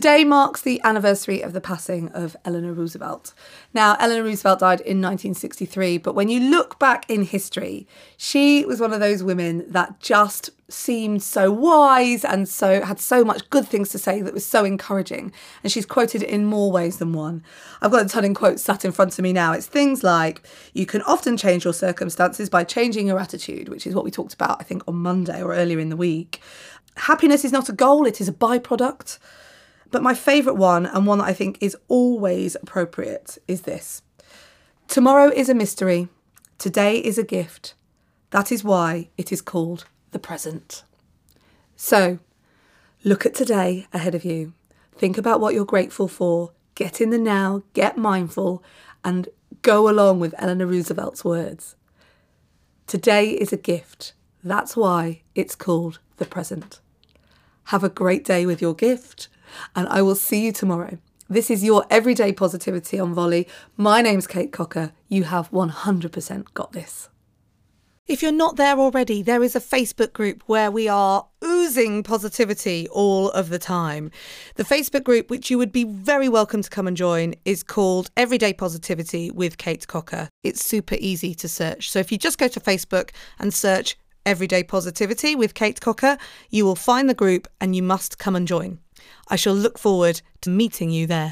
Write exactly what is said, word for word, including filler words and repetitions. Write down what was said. Today marks the anniversary of the passing of Eleanor Roosevelt. Now, Eleanor Roosevelt died in nineteen sixty-three, but when you look back in history, she was one of those women that just seemed so wise and so had so much good things to say that was so encouraging. And she's quoted in more ways than one. I've got a ton of quotes sat in front of me now. It's things like, you can often change your circumstances by changing your attitude, which is what we talked about, I think, on Monday or earlier in the week. Happiness is not a goal, it is a byproduct. But my favourite one, and one that I think is always appropriate, is this. Tomorrow is a mystery. Today is a gift. That is why it is called the present. So, look at today ahead of you. Think about what you're grateful for. Get in the now, get mindful, and go along with Eleanor Roosevelt's words. Today is a gift. That's why it's called the present. Have a great day with your gift. And I will see you tomorrow. This is your Everyday Positivity on Volley. My name's Kate Cocker. You have one hundred percent got this. If you're not there already, there is a Facebook group where we are oozing positivity all of the time. The Facebook group, which you would be very welcome to come and join, is called Everyday Positivity with Kate Cocker. It's super easy to search. So if you just go to Facebook and search Everyday Positivity with Kate Cocker, you will find the group and you must come and join. I shall look forward to meeting you there.